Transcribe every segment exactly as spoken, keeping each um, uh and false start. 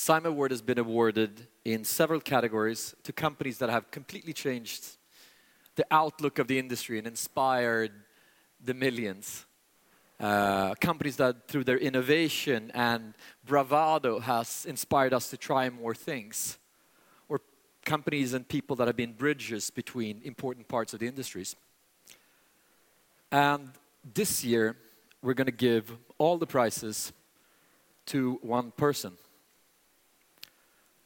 SIME Award has been awarded in several categories to companies that have completely changed the outlook of the industry and inspired the millions. Uh, companies that, through their innovation and bravado, has inspired us to try more things. Or companies and people that have been bridges between important parts of the industries. And this year, we're going to give all the prizes to one person.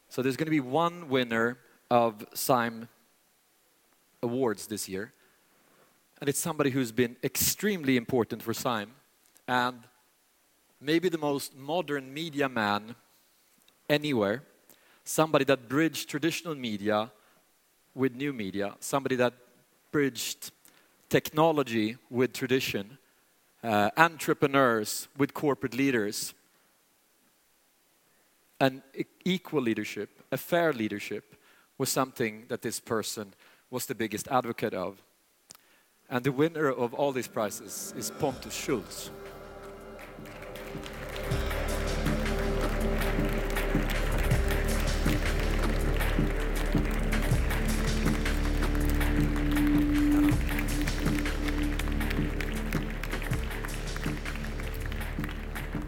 So there's going to be one winner of SIME Awards this year. And it's somebody who's been extremely important for SIME. And maybe the most modern media man anywhere. Somebody that bridged traditional media with new media. Somebody that bridged technology with tradition. Uh, entrepreneurs with corporate leaders. An equal leadership, a fair leadership, was something that this person was the biggest advocate of. And the winner of all these prizes is Pontus Schultz.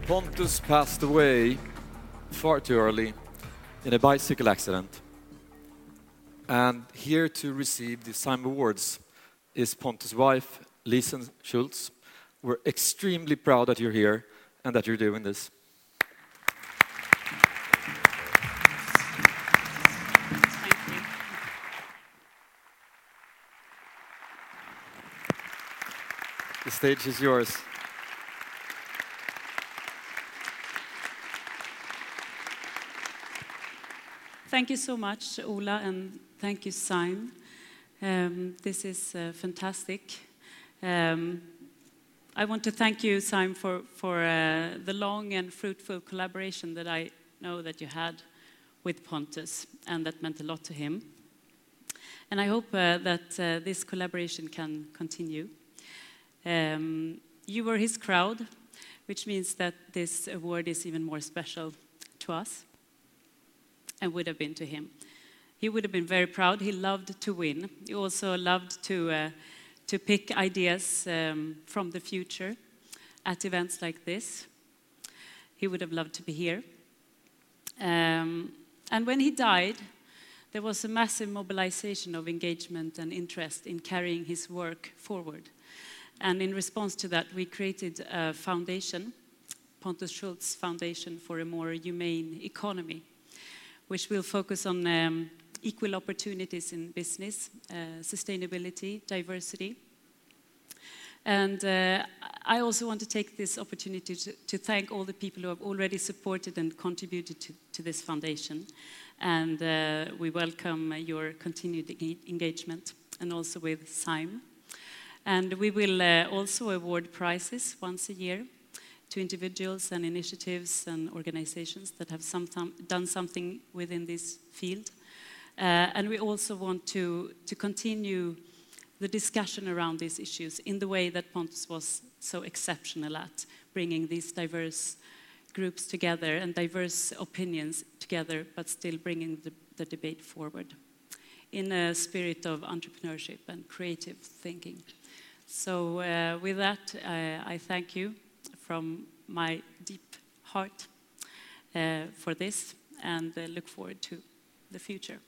Pontus passed away far too early in a bicycle accident. And here to receive the SIME Awards is Pontus' wife, Lisa Schultz. We're extremely proud that you're here and that you're doing this. Thank you. The stage is yours. Thank you so much, Ola, and thank you, SIME. Um, this is uh, fantastic. Um, I want to thank you, SIME, for, for uh, the long and fruitful collaboration that I know that you had with Pontus, and that meant a lot to him. And I hope uh, that uh, this collaboration can continue. Um, you were his crowd, which means that this award is even more special to us, and would have been to him. He would have been very proud. He loved to win. He also loved to uh, to pick ideas um, from the future at events like this. He would have loved to be here. Um, and when he died, there was a massive mobilization of engagement and interest in carrying his work forward. And in response to that, we created a foundation, Pontus Schultz Foundation for a More Humane Economy, which will focus on um, equal opportunities in business, uh, sustainability, diversity. And uh, I also want to take this opportunity to, to thank all the people who have already supported and contributed to, to this foundation. And uh, we welcome your continued engagement, and also with SIME. And we will uh, also award prizes once a year to individuals and initiatives and organizations that have sometime done something within this field. Uh, and we also want to, to continue the discussion around these issues in the way that Pontus was so exceptional at, bringing these diverse groups together and diverse opinions together, but still bringing the, the debate forward in a spirit of entrepreneurship and creative thinking. So uh, with that, uh, I thank you from my deep heart uh, for this, and uh, look forward to the future.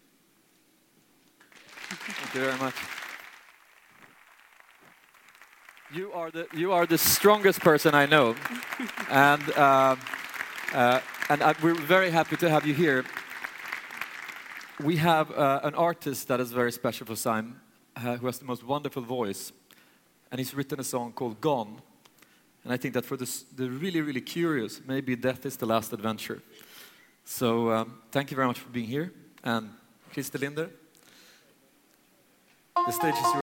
Thank you very much. You are the, you are the strongest person I know. and uh, uh, and I, we're very happy to have you here. We have uh, an artist that is very special for SIME, uh, who has the most wonderful voice, and he's written a song called Gone. And I think that for this, the really, really curious, maybe death is the last adventure. So um, thank you very much for being here. And Christelinder, the stage is yours.